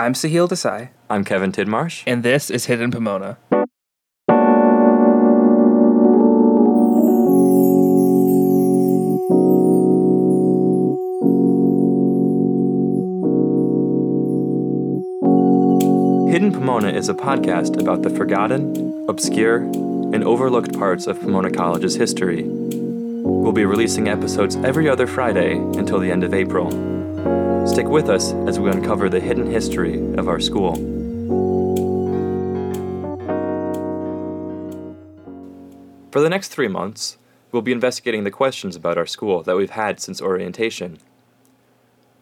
I'm Sahil Desai. I'm Kevin Tidmarsh. And this is Hidden Pomona. Hidden Pomona is a podcast about the forgotten, obscure, and overlooked parts of Pomona College's history. We'll be releasing episodes every other Friday until the end of April. Stick with us as we uncover the hidden history of our school. For the next 3 months, we'll be investigating the questions about our school that we've had since orientation.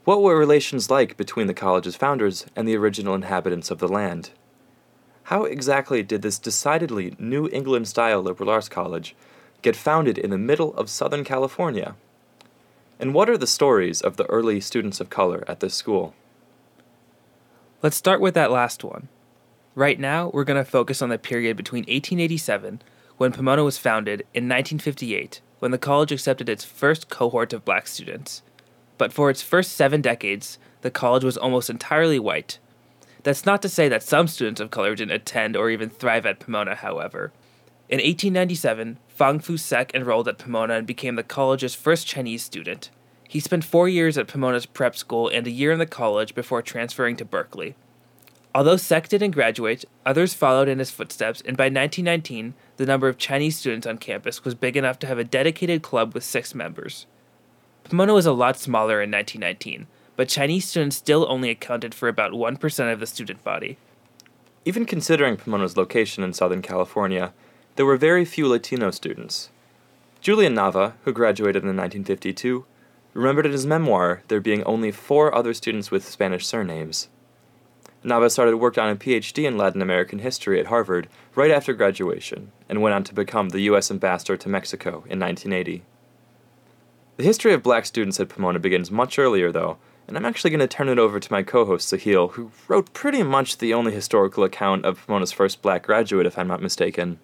What were relations like between the college's founders and the original inhabitants of the land? How exactly did this decidedly New England-style liberal arts college get founded in the middle of Southern California? And what are the stories of the early students of color at this school? Let's start with that last one. Right now, we're going to focus on the period between 1887, when Pomona was founded, and 1958, when the college accepted its first cohort of black students. But for its first 7 decades, the college was almost entirely white. That's not to say that some students of color didn't attend or even thrive at Pomona, however. In 1897, Fang Fu Sek enrolled at Pomona and became the college's first Chinese student. He spent 4 years at Pomona's prep school and a year in the college before transferring to Berkeley. Although Sek didn't graduate, others followed in his footsteps, and by 1919, the number of Chinese students on campus was big enough to have a dedicated club with 6 members. Pomona was a lot smaller in 1919, but Chinese students still only accounted for about 1% of the student body. Even considering Pomona's location in Southern California, there were very few Latino students. Julian Nava, who graduated in 1952, remembered in his memoir there being only 4 other students with Spanish surnames. Nava started work on a PhD in Latin American history at Harvard right after graduation and went on to become the U.S. ambassador to Mexico in 1980. The history of black students at Pomona begins much earlier, though, and I'm actually going to turn it over to my co-host, Sahil, who wrote pretty much the only historical account of Pomona's first black graduate, if I'm not mistaken.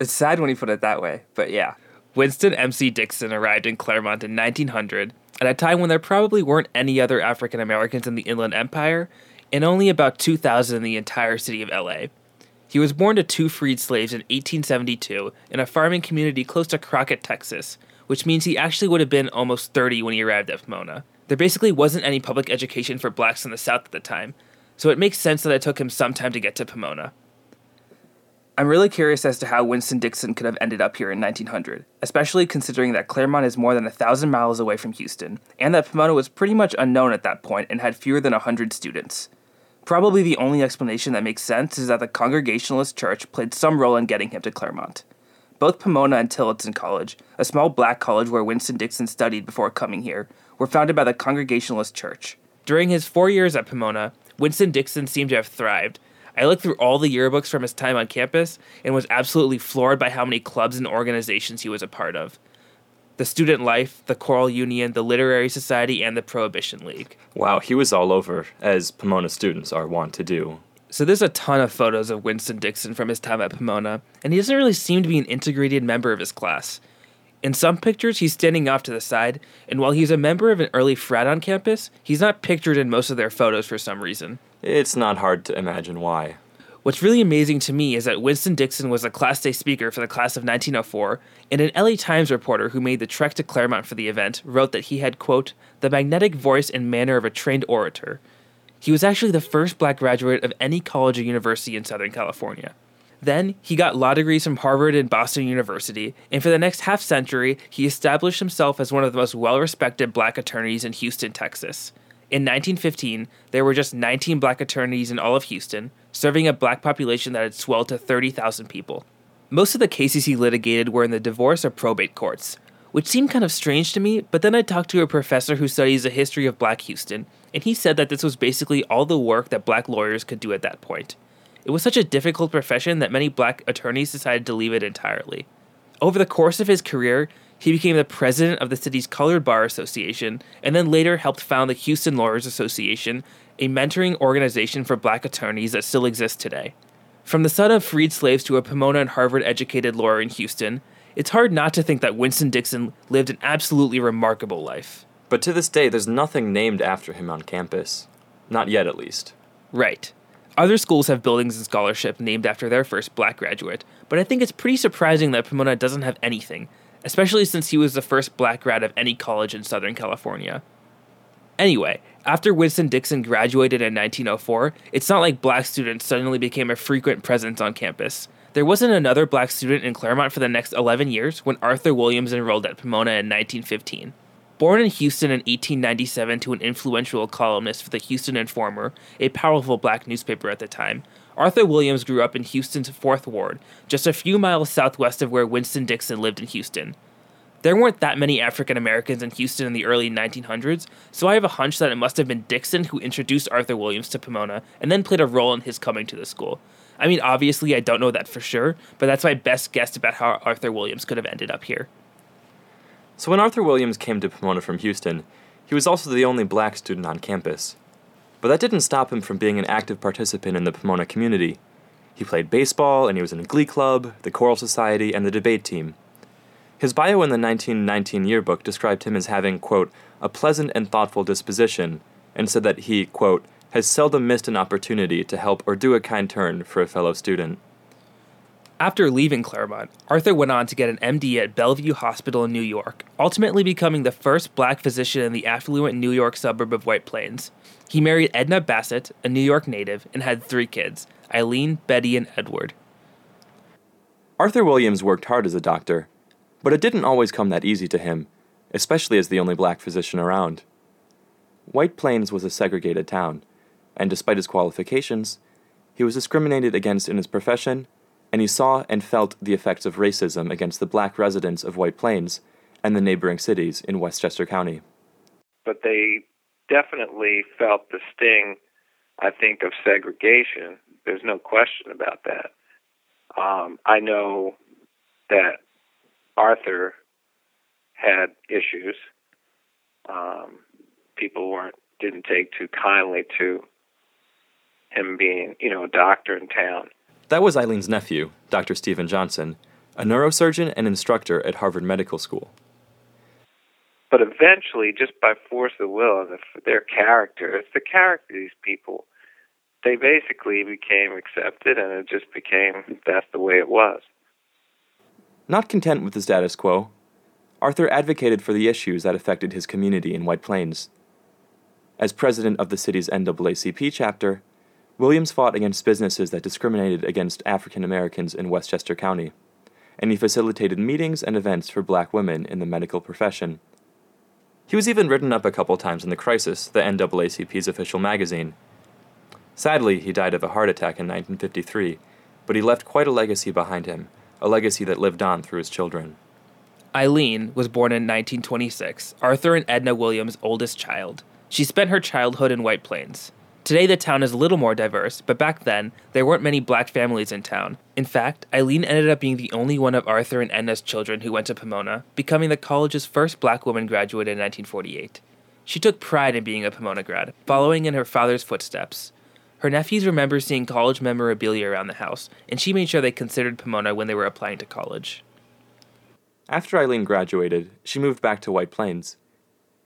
It's sad when you put it that way, but yeah. Winston M.C. Dixon arrived in Claremont in 1900, at a time when there probably weren't any other African Americans in the Inland Empire, and only about 2,000 in the entire city of L.A. He was born to 2 freed slaves in 1872 in a farming community close to Crockett, Texas, which means he actually would have been almost 30 when he arrived at Pomona. There basically wasn't any public education for blacks in the South at the time, so it makes sense that it took him some time to get to Pomona. I'm really curious as to how Winston Dixon could have ended up here in 1900, especially considering that Claremont is more than 1,000 miles away from Houston, and that Pomona was pretty much unknown at that point and had fewer than 100 students. Probably the only explanation that makes sense is that the Congregationalist Church played some role in getting him to Claremont. Both Pomona and Tillotson College, a small black college where Winston Dixon studied before coming here, were founded by the Congregationalist Church. During his 4 years at Pomona, Winston Dixon seemed to have thrived. I looked through all the yearbooks from his time on campus and was absolutely floored by how many clubs and organizations he was a part of. The Student Life, the Choral Union, the Literary Society, and the Prohibition League. Wow, he was all over, as Pomona students are wont to do. So there's a ton of photos of Winston Dixon from his time at Pomona, and he doesn't really seem to be an integrated member of his class. In some pictures, he's standing off to the side, and while he's a member of an early frat on campus, he's not pictured in most of their photos for some reason. It's not hard to imagine why. What's really amazing to me is that Winston Dixon was a Class Day speaker for the class of 1904, and an LA Times reporter who made the trek to Claremont for the event wrote that he had, quote, the magnetic voice and manner of a trained orator. He was actually the first black graduate of any college or university in Southern California. Then, he got law degrees from Harvard and Boston University, and for the next half-century, he established himself as one of the most well-respected black attorneys in Houston, Texas. In 1915, there were just 19 black attorneys in all of Houston, serving a black population that had swelled to 30,000 people. Most of the cases he litigated were in the divorce or probate courts, which seemed kind of strange to me, but then I talked to a professor who studies the history of black Houston, and he said that this was basically all the work that black lawyers could do at that point. It was such a difficult profession that many black attorneys decided to leave it entirely. Over the course of his career, he became the president of the city's Colored Bar Association, and then later helped found the Houston Lawyers Association, a mentoring organization for black attorneys that still exists today. From the son of freed slaves to a Pomona and Harvard-educated lawyer in Houston, it's hard not to think that Winston Dixon lived an absolutely remarkable life. But to this day, there's nothing named after him on campus. Not yet, at least. Right. Other schools have buildings and scholarship named after their first black graduate, but I think it's pretty surprising that Pomona doesn't have anything, especially since he was the first black grad of any college in Southern California. Anyway, after Winston Dixon graduated in 1904, it's not like black students suddenly became a frequent presence on campus. There wasn't another black student in Claremont for the next 11 years when Arthur Williams enrolled at Pomona in 1915. Born in Houston in 1897 to an influential columnist for the Houston Informer, a powerful black newspaper at the time, Arthur Williams grew up in Houston's Fourth Ward, just a few miles southwest of where Winston Dixon lived in Houston. There weren't that many African Americans in Houston in the early 1900s, so I have a hunch that it must have been Dixon who introduced Arthur Williams to Pomona and then played a role in his coming to the school. I mean, obviously, I don't know that for sure, but that's my best guess about how Arthur Williams could have ended up here. So when Arthur Williams came to Pomona from Houston, he was also the only black student on campus. But that didn't stop him from being an active participant in the Pomona community. He played baseball, and he was in a glee club, the Choral Society, and the debate team. His bio in the 1919 yearbook described him as having, quote, a pleasant and thoughtful disposition, and said that he, quote, has seldom missed an opportunity to help or do a kind turn for a fellow student. After leaving Claremont, Arthur went on to get an MD at Bellevue Hospital in New York, ultimately becoming the first black physician in the affluent New York suburb of White Plains. He married Edna Bassett, a New York native, and had three kids, Eileen, Betty, and Edward. Arthur Williams worked hard as a doctor, but it didn't always come that easy to him, especially as the only black physician around. White Plains was a segregated town, and despite his qualifications, he was discriminated against in his profession, and he saw and felt the effects of racism against the black residents of White Plains and the neighboring cities in Westchester County. But they definitely felt the sting, I think, of segregation. There's no question about that. I know that Arthur had issues. People didn't take too kindly to him being, a doctor in town. That was Eileen's nephew, Dr. Stephen Johnson, a neurosurgeon and instructor at Harvard Medical School. But eventually, just by force of will, their character, it's the character of these people, they basically became accepted, and it just became, that's the way it was. Not content with the status quo, Arthur advocated for the issues that affected his community in White Plains. As president of the city's NAACP chapter, Williams fought against businesses that discriminated against African Americans in Westchester County, and he facilitated meetings and events for black women in the medical profession. He was even written up a couple times in The Crisis, the NAACP's official magazine. Sadly, he died of a heart attack in 1953, but he left quite a legacy behind him, a legacy that lived on through his children. Eileen was born in 1926, Arthur and Edna Williams' oldest child. She spent her childhood in White Plains. Today, the town is a little more diverse, but back then, there weren't many black families in town. In fact, Eileen ended up being the only one of Arthur and Edna's children who went to Pomona, becoming the college's first black woman graduate in 1948. She took pride in being a Pomona grad, following in her father's footsteps. Her nephews remember seeing college memorabilia around the house, and she made sure they considered Pomona when they were applying to college. After Eileen graduated, she moved back to White Plains.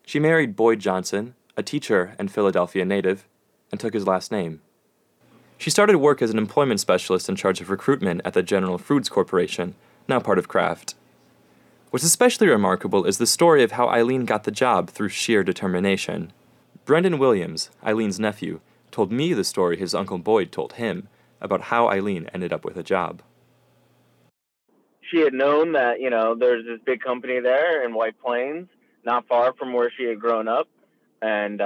She married Boyd Johnson, a teacher and Philadelphia native, and took his last name. She started work as an employment specialist in charge of recruitment at the General Foods Corporation, now part of Kraft. What's especially remarkable is the story of how Eileen got the job through sheer determination. Brendan Williams, Eileen's nephew, told me the story his Uncle Boyd told him about how Eileen ended up with a job. She had known that, there's this big company there in White Plains, not far from where she had grown up, and,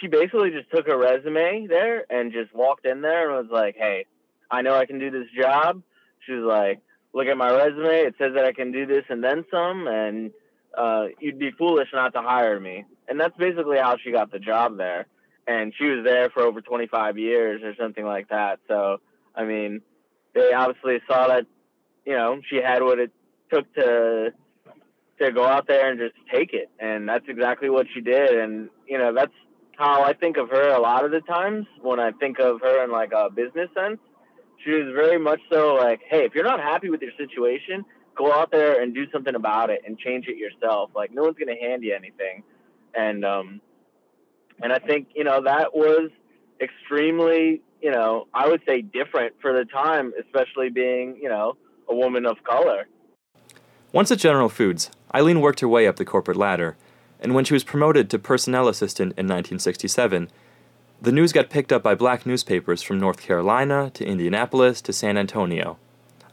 she basically just took her resume there and just walked in there and was like, hey, I know I can do this job. She was like, look at my resume. It says that I can do this and then some, and you'd be foolish not to hire me. And that's basically how she got the job there. And she was there for over 25 years or something like that. So, they obviously saw that, she had what it took to go out there and just take it. And that's exactly what she did. And, that's how I think of her a lot of the times when I think of her in like a business sense. She was very much so like, hey, if you're not happy with your situation, go out there and do something about it and change it yourself. Like, no one's going to hand you anything. And And I think, you know, that was extremely, you know, I would say different for the time, especially being, you know, a woman of color. Once at General Foods, Eileen worked her way up the corporate ladder, and when she was promoted to personnel assistant in 1967, the news got picked up by black newspapers from North Carolina to Indianapolis to San Antonio.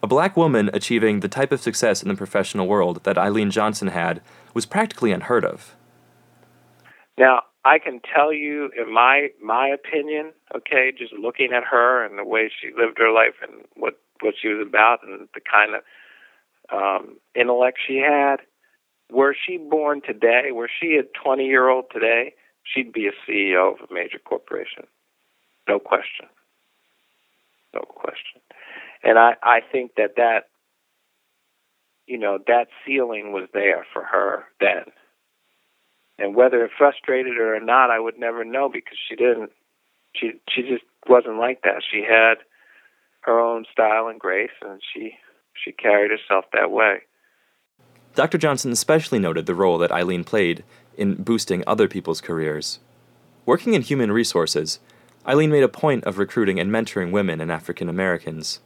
A black woman achieving the type of success in the professional world that Eileen Johnson had was practically unheard of. Now, I can tell you, in my opinion, okay, just looking at her and the way she lived her life and what she was about and the kind of intellect she had, were she born today, were she a 20-year-old today, she'd be a CEO of a major corporation. No question. No question. And I think that, you know, that ceiling was there for her then. And whether it frustrated her or not, I would never know, because she just wasn't like that. She had her own style and grace, and she carried herself that way. Dr. Johnson especially noted the role that Eileen played in boosting other people's careers. Working in human resources, Eileen made a point of recruiting and mentoring women and African Americans.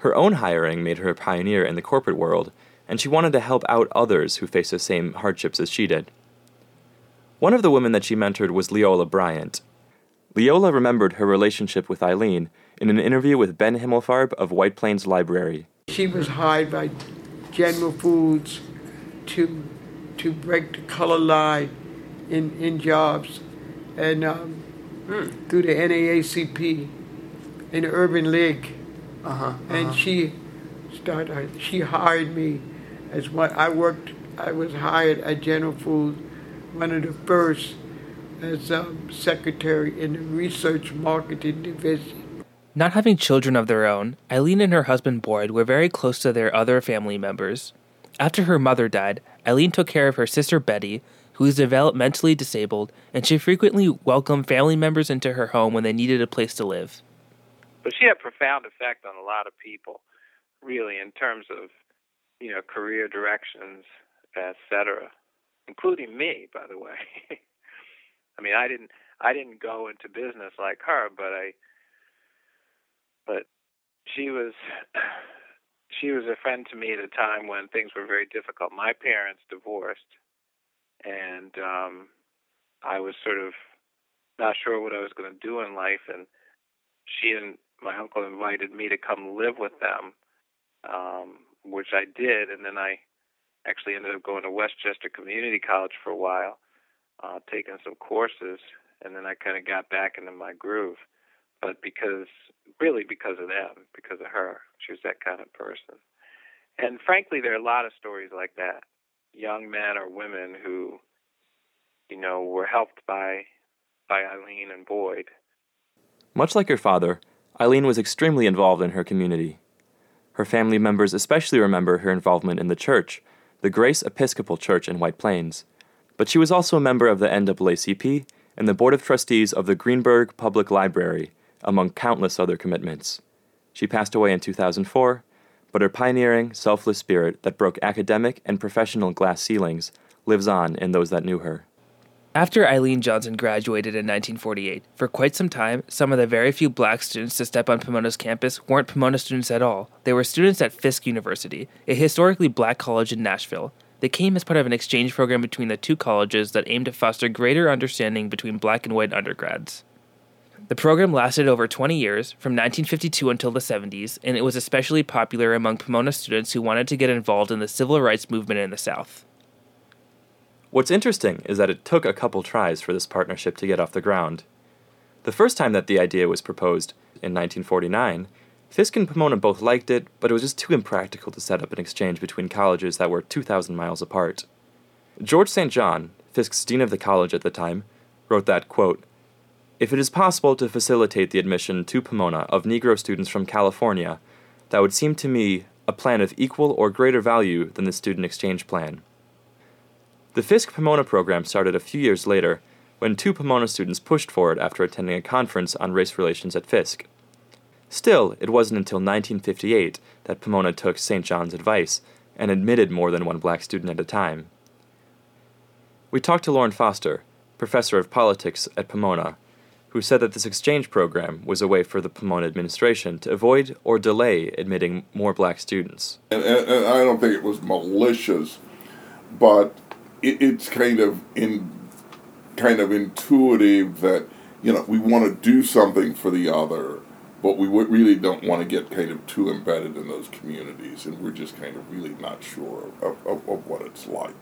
Her own hiring made her a pioneer in the corporate world, and she wanted to help out others who faced the same hardships as she did. One of the women that she mentored was Leola Bryant. Leola remembered her relationship with Eileen in an interview with Ben Himmelfarb of White Plains Library. She was hired by General Foods to break the color line in jobs, and through the NAACP in the Urban League. And she hired me as what I was hired at General Foods, one of the first, as secretary in the research marketing division. Not having children of their own, Eileen and her husband Boyd were very close to their other family members. After her mother died, Eileen took care of her sister Betty, who is developmentally disabled, and she frequently welcomed family members into her home when they needed a place to live. But she had a profound effect on a lot of people, really, in terms of, you know, career directions, et cetera. Including me, by the way. I mean, I didn't go into business like her, but she was a friend to me at a time when things were very difficult. My parents divorced, and I was sort of not sure what I was going to do in life, and she and my uncle invited me to come live with them, which I did, and then I actually ended up going to Westchester Community College for a while, taking some courses, and then I kind of got back into my groove. But because of them, because of her. She was that kind of person. And frankly, there are a lot of stories like that. Young men or women who, you know, were helped by Eileen and Boyd. Much like her father, Eileen was extremely involved in her community. Her family members especially remember her involvement in the church, the Grace Episcopal Church in White Plains, but she was also a member of the NAACP and the Board of Trustees of the Greenberg Public Library, among countless other commitments. She passed away in 2004, but her pioneering, selfless spirit that broke academic and professional glass ceilings lives on in those that knew her. After Eileen Johnson graduated in 1948, for quite some time, some of the very few black students to step on Pomona's campus weren't Pomona students at all. They were students at Fisk University, a historically black college in Nashville. They came as part of an exchange program between the two colleges that aimed to foster greater understanding between black and white undergrads. The program lasted over 20 years, from 1952 until the 70s, and it was especially popular among Pomona students who wanted to get involved in the civil rights movement in the South. What's interesting is that it took a couple tries for this partnership to get off the ground. The first time that the idea was proposed, in 1949, Fisk and Pomona both liked it, but it was just too impractical to set up an exchange between colleges that were 2,000 miles apart. George St. John, Fisk's dean of the college at the time, wrote that, quote, "If it is possible to facilitate the admission to Pomona of Negro students from California, that would seem to me a plan of equal or greater value than the student exchange plan." The Fisk Pomona program started a few years later when two Pomona students pushed for it after attending a conference on race relations at Fisk. Still, it wasn't until 1958 that Pomona took St. John's advice and admitted more than one black student at a time. We talked to Lauren Foster, professor of politics at Pomona, who said that this exchange program was a way for the Pomona administration to avoid or delay admitting more black students. And I don't think it was malicious, but it's kind of intuitive that, you know, we want to do something for the other, but we really don't want to get kind of too embedded in those communities, and we're just kind of really not sure of what it's like.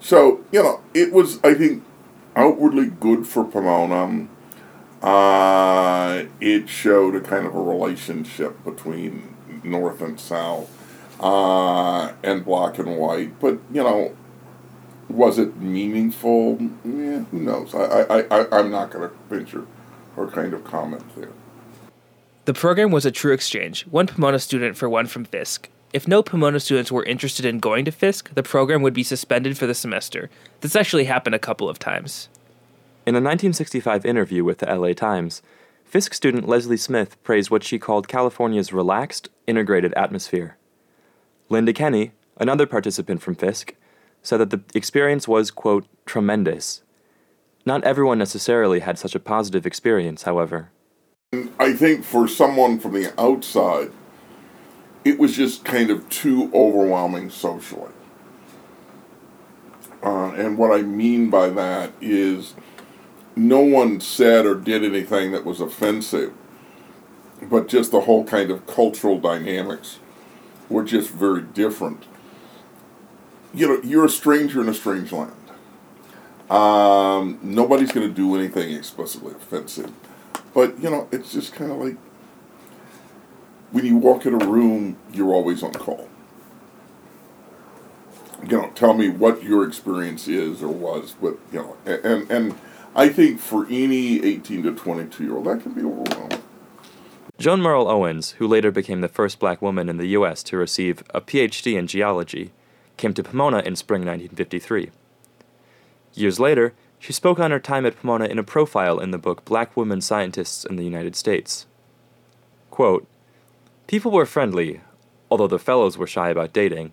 So, you know, it was, I think, outwardly good for Pomona. It showed a kind of a relationship between North and South, and black and white. But, you know, was it meaningful? Yeah, who knows? I'm not going to venture or kind of comment there. The program was a true exchange, one Pomona student for one from Fisk. If no Pomona students were interested in going to Fisk, the program would be suspended for the semester. This actually happened a couple of times. In a 1965 interview with the LA Times, Fisk student Leslie Smith praised what she called California's relaxed, integrated atmosphere. Linda Kenny, another participant from Fisk, said that the experience was, quote, tremendous. Not everyone necessarily had such a positive experience, however. I think for someone from the outside, it was just kind of too overwhelming socially. And what I mean by that is no one said or did anything that was offensive, but just the whole kind of cultural dynamics were just very different. You know, you're a stranger in a strange land. Nobody's going to do anything explicitly offensive. But, you know, it's just kind of like, when you walk in a room, you're always on call. You know, tell me what your experience is or was, but, you know, and I think for any 18 to 22-year-old, that can be overwhelming. Joan Merle Owens, who later became the first black woman in the U.S. to receive a Ph.D. in geology, came to Pomona in spring 1953. Years later, she spoke on her time at Pomona in a profile in the book Black Women Scientists in the United States. Quote, "People were friendly, although the fellows were shy about dating.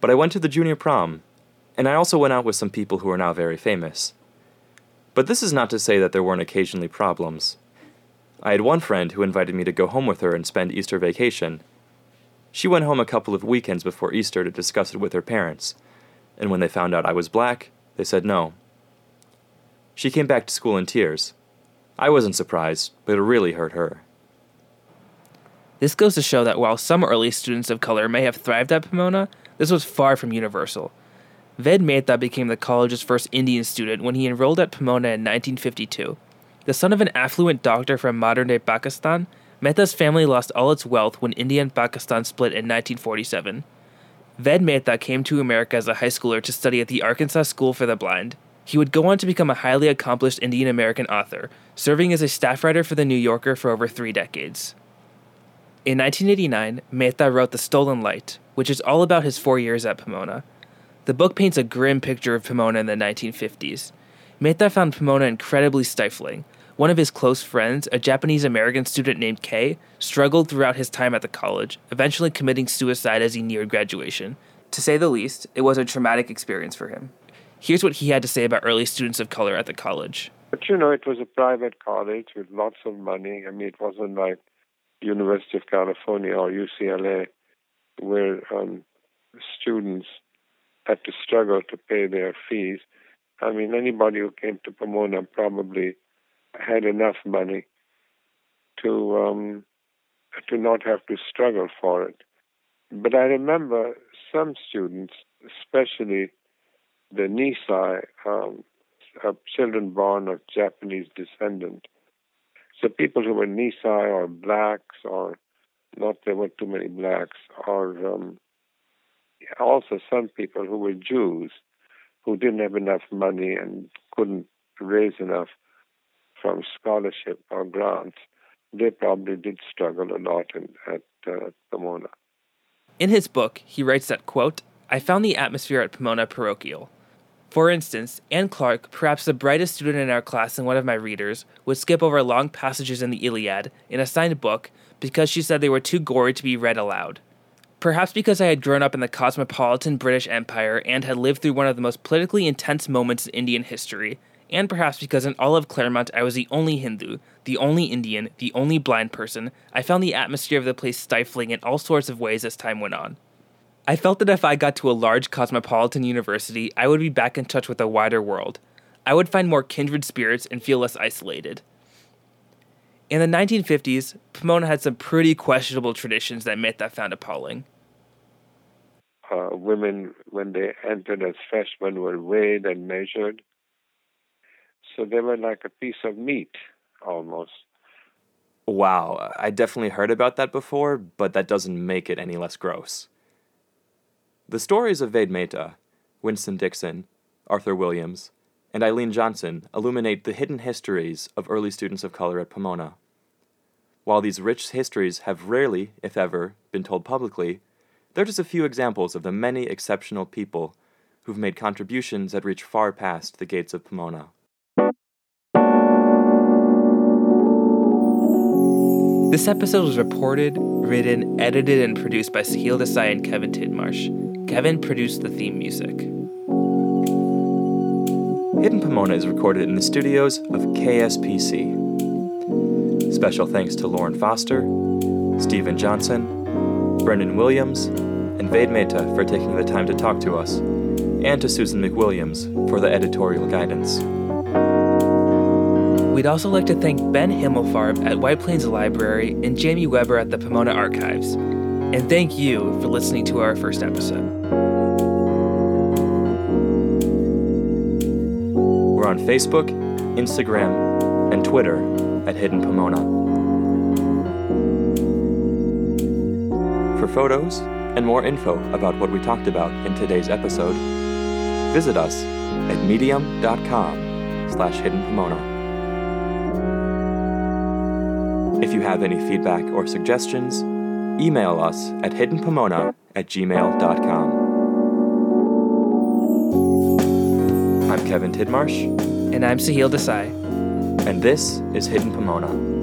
But I went to the junior prom, and I also went out with some people who are now very famous. But this is not to say that there weren't occasionally problems. I had one friend who invited me to go home with her and spend Easter vacation. She went home a couple of weekends before Easter to discuss it with her parents, and when they found out I was black, they said no. She came back to school in tears. I wasn't surprised, but it really hurt her." This goes to show that while some early students of color may have thrived at Pomona, this was far from universal. Ved Mehta became the college's first Indian student when he enrolled at Pomona in 1952. The son of an affluent doctor from modern-day Pakistan, Mehta's family lost all its wealth when India and Pakistan split in 1947. Ved Mehta came to America as a high schooler to study at the Arkansas School for the Blind. He would go on to become a highly accomplished Indian-American author, serving as a staff writer for The New Yorker for over 3 decades. In 1989, Mehta wrote The Stolen Light, which is all about his 4 years at Pomona. The book paints a grim picture of Pomona in the 1950s. Mehta found Pomona incredibly stifling. One of his close friends, a Japanese-American student named Kei, struggled throughout his time at the college, eventually committing suicide as he neared graduation. To say the least, it was a traumatic experience for him. Here's what he had to say about early students of color at the college. But, you know, it was a private college with lots of money. I mean, it wasn't like University of California or UCLA, where students had to struggle to pay their fees. I mean, anybody who came to Pomona probably had enough money to not have to struggle for it. But I remember some students, especially the Nisei, children born of Japanese descendant. So people who were Nisei or blacks, or not there were too many blacks, or also some people who were Jews who didn't have enough money and couldn't raise enough from scholarship or grants, they probably did struggle a lot at Pomona. In his book, he writes that, quote, "I found the atmosphere at Pomona parochial. For instance, Anne Clark, perhaps the brightest student in our class and one of my readers, would skip over long passages in the Iliad in a signed book because she said they were too gory to be read aloud. Perhaps because I had grown up in the cosmopolitan British Empire and had lived through one of the most politically intense moments in Indian history, and perhaps because in all of Claremont I was the only Hindu, the only Indian, the only blind person, I found the atmosphere of the place stifling in all sorts of ways as time went on. I felt that if I got to a large cosmopolitan university, I would be back in touch with a wider world. I would find more kindred spirits and feel less isolated. In the 1950s, Pomona had some pretty questionable traditions that Mehta found appalling. Women, when they entered as freshmen, were weighed and measured. So they were like a piece of meat, almost. Wow, I definitely heard about that before, but that doesn't make it any less gross. The stories of Ved Mehta, Winston Dixon, Arthur Williams, and Eileen Johnson illuminate the hidden histories of early students of color at Pomona. While these rich histories have rarely, if ever, been told publicly, they're just a few examples of the many exceptional people who've made contributions that reach far past the gates of Pomona. This episode was reported, written, edited, and produced by Sahil Desai and Kevin Tidmarsh. Kevin produced the theme music. Hidden Pomona is recorded in the studios of KSPC. Special thanks to Lauren Foster, Stephen Johnson, Brendan Williams, and Ved Mehta for taking the time to talk to us, and to Susan McWilliams for the editorial guidance. We'd also like to thank Ben Himmelfarb at White Plains Library and Jamie Weber at the Pomona Archives. And thank you for listening to our first episode. We're on Facebook, Instagram, and Twitter at Hidden Pomona. For photos and more info about what we talked about in today's episode, visit us at medium.com/Hidden Pomona. If you have any feedback or suggestions, email us at hiddenpomona@gmail.com. I'm Kevin Tidmarsh. And I'm Sahil Desai. And this is Hidden Pomona.